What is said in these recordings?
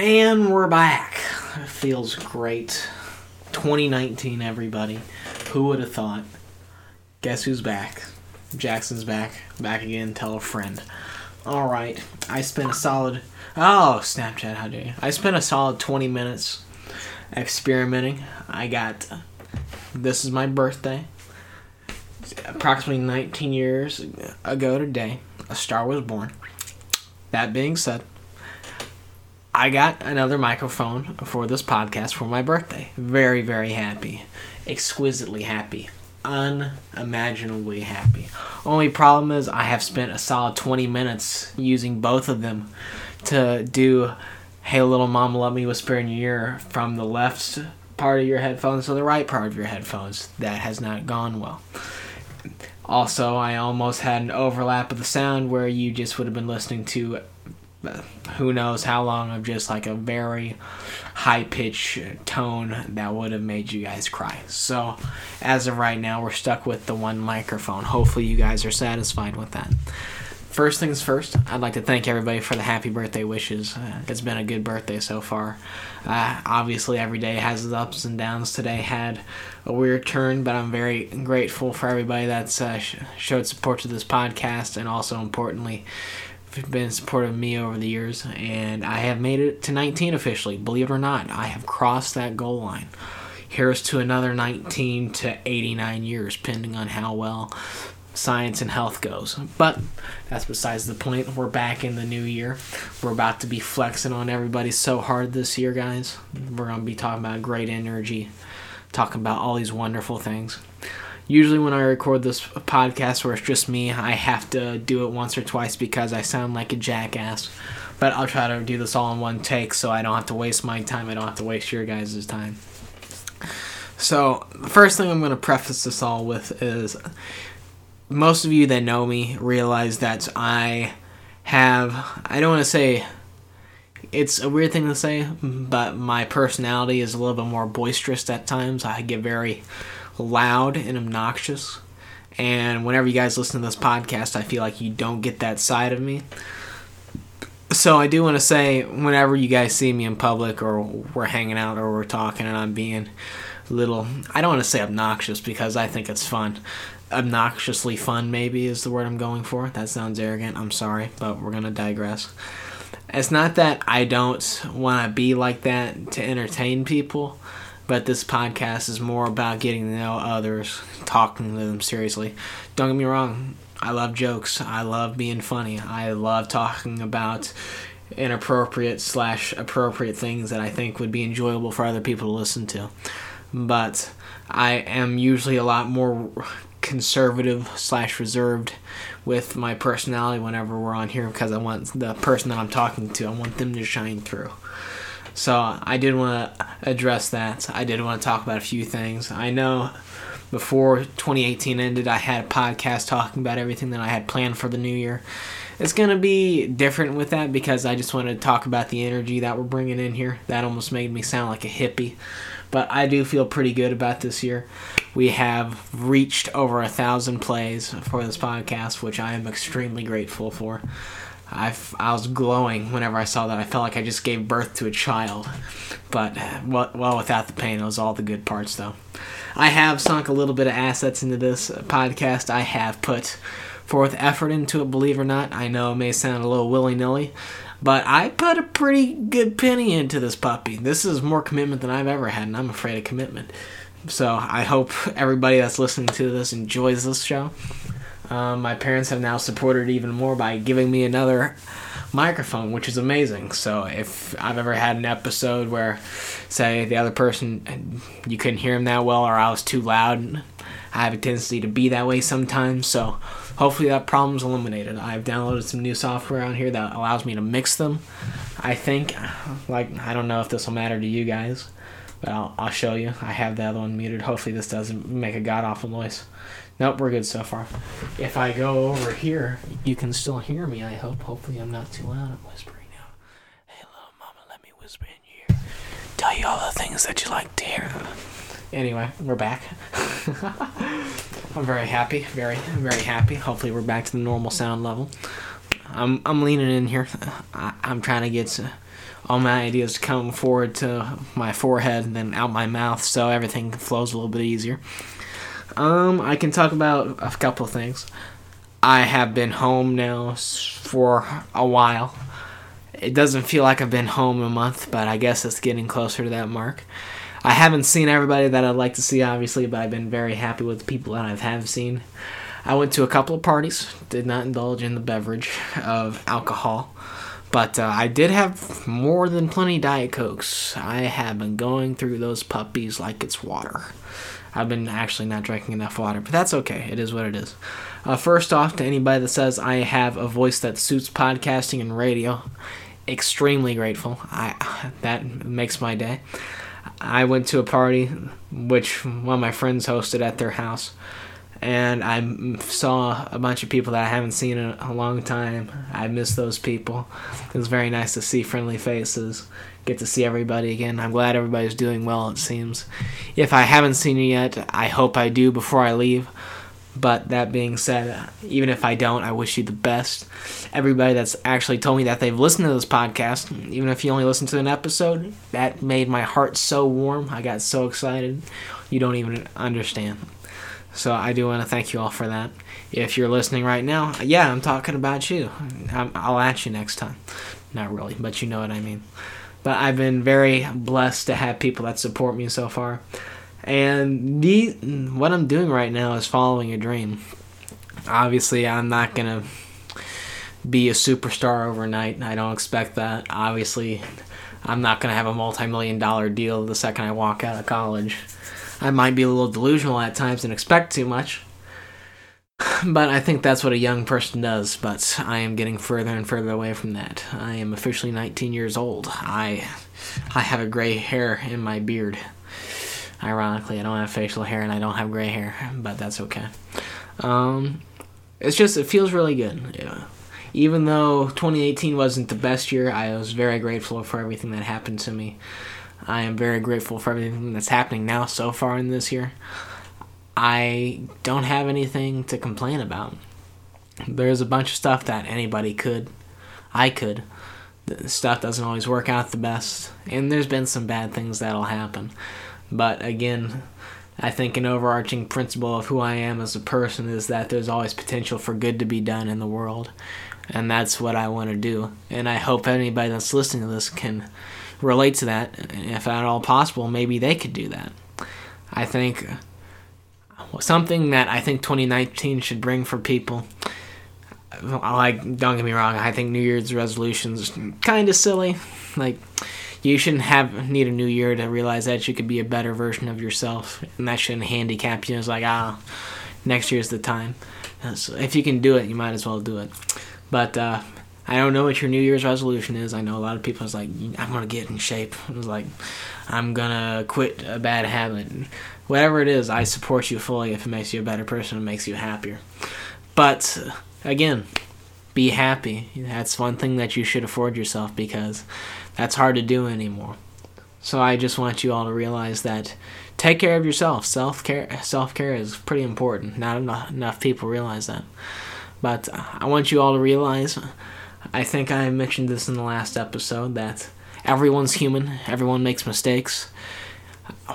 And we're back. It feels great. 2019, everybody. Who would have thought? Guess who's back? Jackson's back. Back again. Tell a friend. Alright. I spent a solid... Oh, Snapchat, how dare you? I spent a solid 20 minutes experimenting. I got... This is my birthday. Approximately 19 years ago today, a star was born. That being said, I got another microphone for this podcast for my birthday. Very, very happy. Exquisitely happy. Unimaginably happy. Only problem is I have spent a solid 20 minutes using both of them to do Hey Little Mom Love Me Whisper in Your Ear from the left part of your headphones to the right part of your headphones. That has not gone well. Also, I almost had an overlap of the sound where you just would have been listening to who knows how long of just like a very high-pitched tone that would have made you guys cry. So, as of right now, we're stuck with the one microphone. Hopefully you guys are satisfied with that. First things first, I'd like to thank everybody for the happy birthday wishes. It's been a good birthday so far. Obviously, every day has its ups and downs. Today had a weird turn, but I'm very grateful for everybody that's showed support to this podcast and also, importantly, been supportive of me over the years. And I have made it to 19 officially. Believe it or not, I have crossed that goal line. Here's to another 19 to 89 years, depending on how well science and health goes. But that's besides the point. We're back in the new year. We're about to be flexing on everybody so hard this year, guys. We're going to be talking about great energy, talking about all these wonderful things. Usually when I record this podcast where it's just me, I have to do it once or twice because I sound like a jackass. But I'll try to do this all in one take so I don't have to waste my time. I don't have to waste your guys' time. So the first thing I'm going to preface this all with is... Most of you that know me realize that I don't want to say, it's a weird thing to say, but my personality is a little bit more boisterous at times. I get very loud and obnoxious, and whenever you guys listen to this podcast, I feel like you don't get that side of me. So I do want to say, whenever you guys see me in public, or we're hanging out, or we're talking, and I'm being little, I don't want to say obnoxious because I think it's fun. Obnoxiously fun maybe is the word I'm going for. That sounds arrogant. I'm sorry, but we're going to digress. It's not that I don't want to be like that to entertain people, but this podcast is more about getting to know others, talking to them seriously. Don't get me wrong. I love jokes. I love being funny. I love talking about inappropriate/appropriate things that I think would be enjoyable for other people to listen to. But I am usually a lot more conservative/reserved with my personality whenever we're on here because I want the person that I'm talking to, I want them to shine through. So I did want to address that. I did want to talk about a few things. I know before 2018 ended, I had a podcast talking about everything that I had planned for the new year. It's going to be different with that because I just wanted to talk about the energy that we're bringing in here. That almost made me sound like a hippie. But I do feel pretty good about this year. We have reached over 1,000 plays for this podcast, which I am extremely grateful for. I was glowing whenever I saw that. I felt like I just gave birth to a child. But, well, without the pain, it was all the good parts, though. I have sunk a little bit of assets into this podcast. I have put forth effort into it, believe it or not. I know it may sound a little willy-nilly. But I put a pretty good penny into this puppy. This is more commitment than I've ever had, and I'm afraid of commitment. So I hope everybody that's listening to this enjoys this show. My parents have now supported it even more by giving me another microphone, which is amazing. So if I've ever had an episode where, say, the other person, you couldn't hear him that well or I was too loud, I have a tendency to be that way sometimes, so hopefully that problem's eliminated. I've downloaded some new software on here that allows me to mix them. I think, I don't know if this will matter to you guys, but I'll show you. I have the other one muted. Hopefully this doesn't make a god-awful noise. Nope, we're good so far. If I go over here, you can still hear me, I hope. Hopefully I'm not too loud. I'm whispering now. Hey, little mama, let me whisper in your ear. Tell you all the things that you like to hear. Anyway, we're back. I'm very happy, very, very happy. Hopefully we're back to the normal sound level. I'm leaning in here. I'm trying to get all my ideas come forward to my forehead and then out my mouth, so everything flows a little bit easier. I can talk about a couple of things. I have been home now for a while. It doesn't feel like I've been home a month, but I guess it's getting closer to that mark. I haven't seen everybody that I'd like to see, obviously, but I've been very happy with the people that I have seen. I went to a couple of parties, did not indulge in the beverage of alcohol, but I did have more than plenty Diet Cokes. I have been going through those puppies like it's water. I've been actually not drinking enough water, but that's okay. It is what it is. First off, to anybody that says I have a voice that suits podcasting and radio, extremely grateful. That makes my day. I went to a party which one of my friends hosted at their house, and I saw a bunch of people that I haven't seen in a long time. I miss those people. It was very nice to see friendly faces, get to see everybody again. I'm glad everybody's doing well, it seems. If I haven't seen you yet, I hope I do before I leave. But that being said, even if I don't, I wish you the best. Everybody that's actually told me that they've listened to this podcast, even if you only listened to an episode, that made my heart so warm. I got so excited. You don't even understand. So I do want to thank you all for that. If you're listening right now, yeah, I'm talking about you. I'll at you next time. Not really, but you know what I mean. But I've been very blessed to have people that support me so far. And what I'm doing right now is following a dream. Obviously, I'm not going to be a superstar overnight. I don't expect that. Obviously, I'm not going to have a multi-million-dollar deal the second I walk out of college. I might be a little delusional at times and expect too much. But I think that's what a young person does. But I am getting further and further away from that. I am officially 19 years old. I have a gray hair in my beard. Ironically, I don't have facial hair and I don't have gray hair, but that's okay. It's just, it feels really good. Yeah. Even though 2018 wasn't the best year, I was very grateful for everything that happened to me. I am very grateful for everything that's happening now so far in this year. I don't have anything to complain about. There's a bunch of stuff that anybody could. I could. The stuff doesn't always work out the best, and there's been some bad things that'll happen. But again, I think an overarching principle of who I am as a person is that there's always potential for good to be done in the world. And that's what I want to do. And I hope anybody that's listening to this can relate to that. If at all possible, maybe they could do that. I think something that I think 2019 should bring for people, like, don't get me wrong, I think New Year's resolutions kind of silly. Like, you shouldn't need a new year to realize that you could be a better version of yourself, and that shouldn't handicap you. It's like, next year's the time. So if you can do it, you might as well do it. But I don't know what your New Year's resolution is. I know a lot of people is like, I'm going to get in shape. It was like, I'm going to quit a bad habit. Whatever it is, I support you fully if it makes you a better person and makes you happier. But again, be happy. That's one thing that you should afford yourself, because that's hard to do anymore. So I just want you all to realize that take care of yourself. Self-care is pretty important. Not enough people realize that. But I want you all to realize, I think I mentioned this in the last episode, that everyone's human. Everyone makes mistakes.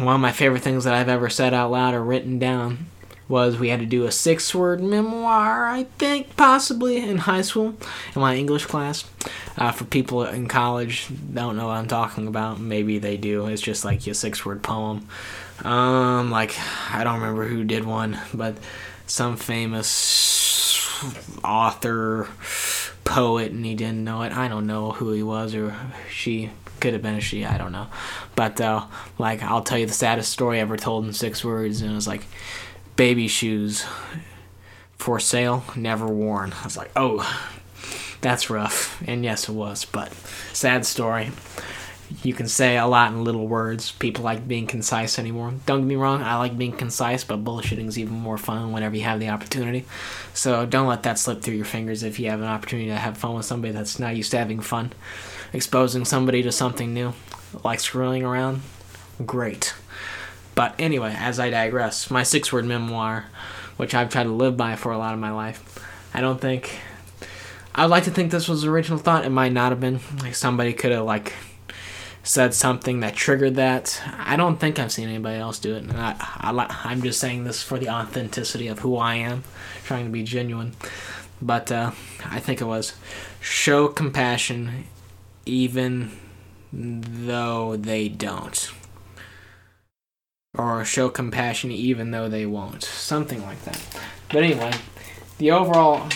One of my favorite things that I've ever said out loud or written down was we had to do a 6-word memoir, I think, possibly, in high school, in my English class. For people in college don't know what I'm talking about. Maybe they do. It's just like a 6-word poem. I don't remember who did one, but some famous author, poet, and he didn't know it. I don't know who he was or she. Could have been a she, I don't know. But, I'll tell you the saddest story ever told in 6 words, and it was like, baby shoes for sale, never worn. I was like, oh, that's rough. And yes, it was, but sad story. You can say a lot in little words. People like being concise anymore. Don't get me wrong, I like being concise, but bullshitting is even more fun whenever you have the opportunity. So don't let that slip through your fingers if you have an opportunity to have fun with somebody that's not used to having fun. Exposing somebody to something new, like screwing around, great. But anyway, as I digress, my 6-word memoir, which I've tried to live by for a lot of my life, I would like to think this was the original thought. It might not have been. Like, somebody could have, said something that triggered that. I don't think I've seen anybody else do it. And I'm just saying this for the authenticity of who I am, trying to be genuine. But I think it was, show compassion even though they don't. Or show compassion even though they won't. Something like that. But anyway, the overall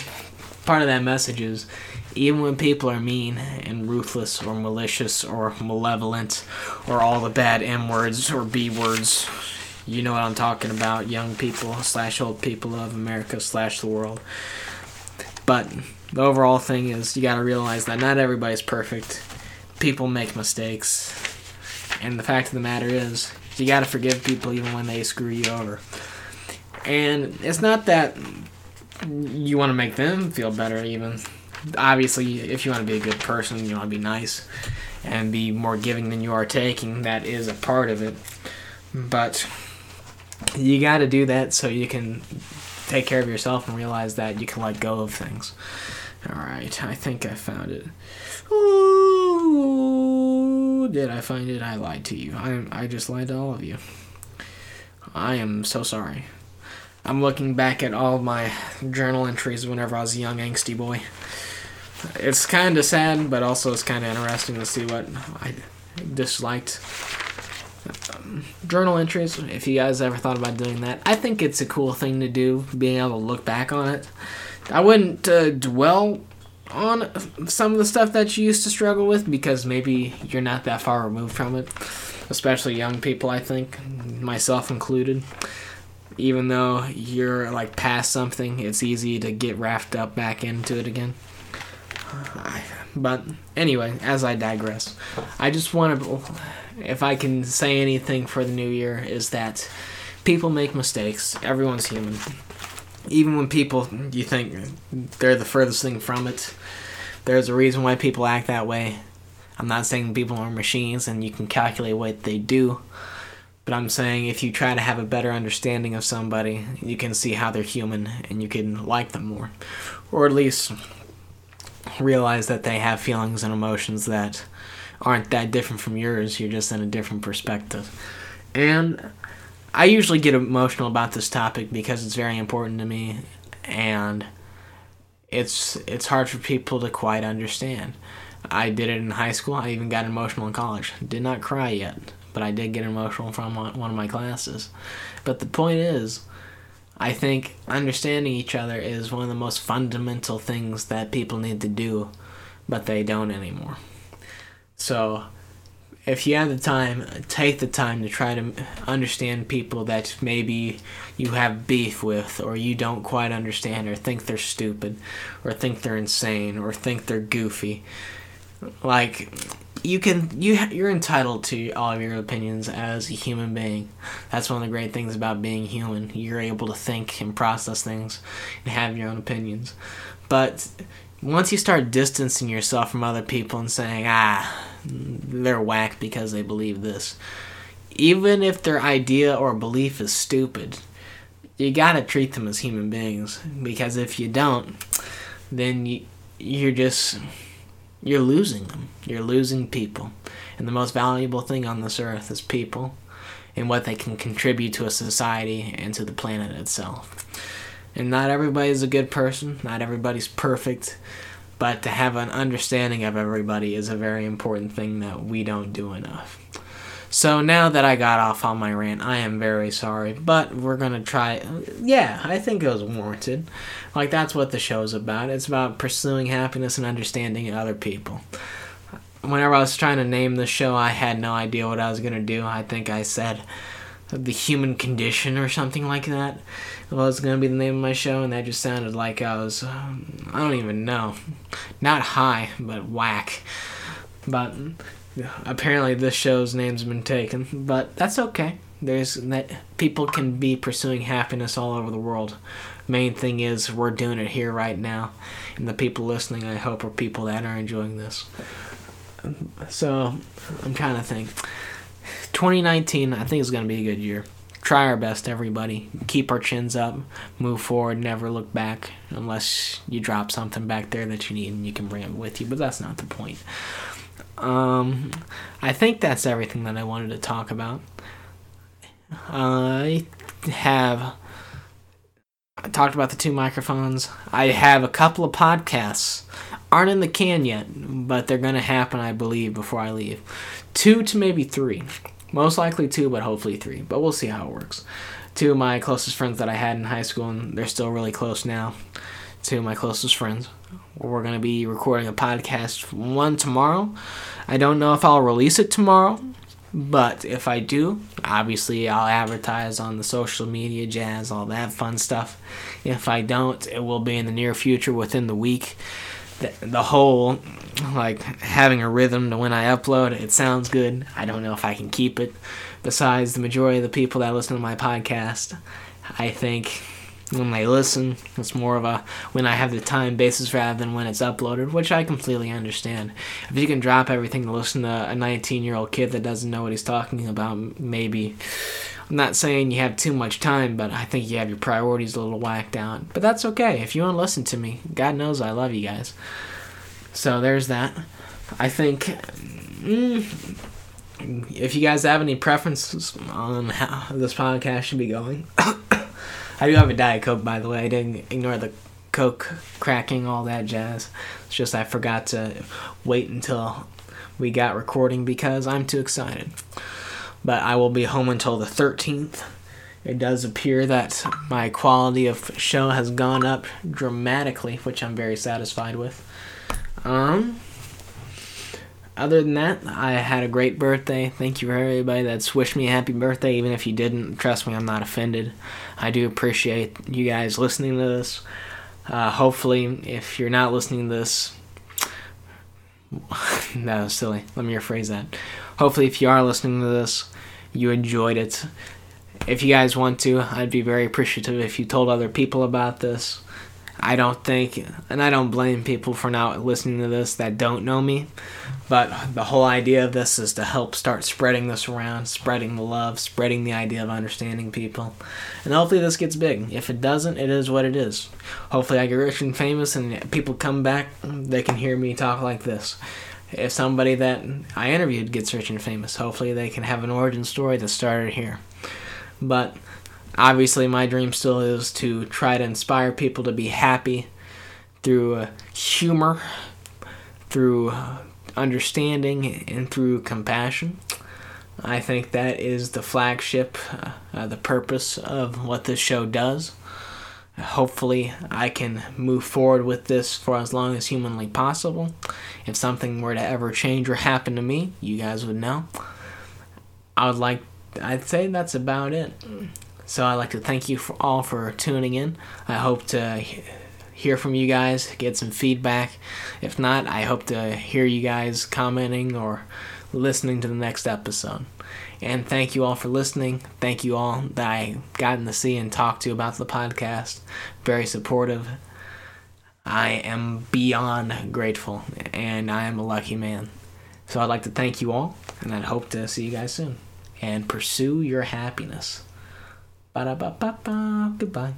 part of that message is, even when people are mean and ruthless or malicious or malevolent or all the bad M words or B words, you know what I'm talking about, young people / old people of America / the world. But the overall thing is, you got to realize that not everybody's perfect. People make mistakes. And the fact of the matter is, you got to forgive people even when they screw you over. And it's not that you want to make them feel better even. Obviously, if you want to be a good person, you want to be nice and be more giving than you are taking. That is a part of it. But you got to do that so you can take care of yourself and realize that you can let go of things. All right, I think I found it. Ooh, did I find it? I lied to you. I just lied to all of you. I am so sorry. I'm looking back at all my journal entries whenever I was a young, angsty boy. It's kind of sad, but also it's kind of interesting to see what I disliked. Journal entries, if you guys ever thought about doing that, I think it's a cool thing to do, being able to look back on it. I wouldn't dwell on some of the stuff that you used to struggle with, because maybe you're not that far removed from it, especially young people, I think, myself included. Even though you're like past something, it's easy to get wrapped up back into it again. But anyway, as I digress, I just want to, if I can say anything for the new year, is that people make mistakes. Everyone's human. Even when people, you think they're the furthest thing from it, there's a reason why people act that way. I'm not saying people are machines and you can calculate what they do. But I'm saying if you try to have a better understanding of somebody, you can see how they're human and you can like them more. Or at least realize that they have feelings and emotions that aren't that different from yours. You're just in a different perspective. And I usually get emotional about this topic because it's very important to me. And it's hard for people to quite understand. I did it in high school. I even got emotional in college. Did not cry yet. But I did get emotional from one of my classes. But the point is, I think understanding each other is one of the most fundamental things that people need to do, but they don't anymore. So if you have the time, take the time to try to understand people that maybe you have beef with, or you don't quite understand, or think they're stupid, or think they're insane, or think they're goofy. Like, you're entitled to all of your opinions as a human being. That's one of the great things about being human. You're able to think and process things and have your own opinions. But once you start distancing yourself from other people and saying, they're whack because they believe this, even if their idea or belief is stupid, you gotta treat them as human beings, because if you don't, then you're losing them. You're losing people. And the most valuable thing on this earth is people and what they can contribute to a society and to the planet itself. And not everybody's a good person. Not everybody's perfect. But to have an understanding of everybody is a very important thing that we don't do enough. So now that I got off on my rant, I am very sorry, but we're going to try. Yeah, I think it was warranted. Like, that's what the show's about. It's about pursuing happiness and understanding other people. Whenever I was trying to name the show, I had no idea what I was going to do. I think I said The Human Condition or something like that. Well, it's going to be the name of my show, and that just sounded like I was, I don't even know. Not high, but whack. But apparently this show's name's been taken, but that's okay. There's that people can be pursuing happiness all over the world. Main thing is we're doing it here right now, and the people listening, I hope, are people that are enjoying this. So I'm trying to think. 2019, I think, is going to be a good year. Try our best, everybody. Keep our chins up. Move forward. Never look back, unless you drop something back there that you need and you can bring it with you, but that's not the point. I think that's everything that I wanted to talk about. I talked about the two microphones. I have a couple of podcasts. Aren't in the can yet, but they're going to happen, I believe, before I leave. 2 to maybe 3. Most likely 2, but hopefully 3. But we'll see how it works. 2 of my closest friends that I had in high school, and they're still really close now. 2 of my closest friends. We're going to be recording a podcast, one tomorrow. I don't know if I'll release it tomorrow, but if I do, obviously I'll advertise on the social media, jazz, all that fun stuff. If I don't, it will be in the near future, within the week. The whole, like, having a rhythm to when I upload, it sounds good. I don't know if I can keep it. Besides, the majority of the people that listen to my podcast, I think when they listen, it's more of a when I have the time basis rather than when it's uploaded, which I completely understand. If you can drop everything to listen to a 19-year-old kid that doesn't know what he's talking about, maybe. I'm not saying you have too much time, but I think you have your priorities a little whacked out. But that's okay. If you want to listen to me, God knows I love you guys. So there's that. I think if you guys have any preferences on how this podcast should be going. I do have a Diet Coke, by the way. I didn't ignore the Coke cracking, all that jazz. It's just I forgot to wait until we got recording because I'm too excited. But I will be home until the 13th. It does appear that my quality of show has gone up dramatically, which I'm very satisfied with. Other than that, I had a great birthday. Thank you for everybody that's wished me a happy birthday, even if you didn't. Trust me, I'm not offended. I do appreciate you guys listening to this. Hopefully, if you're not listening to this... That was silly. Let me rephrase that. Hopefully, if you are listening to this, you enjoyed it. If you guys want to, I'd be very appreciative if you told other people about this. I don't think, and I don't blame people for not listening to this that don't know me, but the whole idea of this is to help start spreading this around, spreading the love, spreading the idea of understanding people. And hopefully this gets big. If it doesn't, it is what it is. Hopefully I get rich and famous and people come back, they can hear me talk like this. If somebody that I interviewed gets rich and famous, hopefully they can have an origin story that started here. But obviously, my dream still is to try to inspire people to be happy through humor, through understanding, and through compassion. I think that is the flagship, the purpose of what this show does. Hopefully, I can move forward with this for as long as humanly possible. If something were to ever change or happen to me, you guys would know. I'd say that's about it. So I'd like to thank you all for tuning in. I hope to hear from you guys, get some feedback. If not, I hope to hear you guys commenting or listening to the next episode. And thank you all for listening. Thank you all that I've gotten to see and talk to about the podcast. Very supportive. I am beyond grateful, and I am a lucky man. So I'd like to thank you all, and I'd hope to see you guys soon. And pursue your happiness. Ba-da-ba-ba-ba. Goodbye.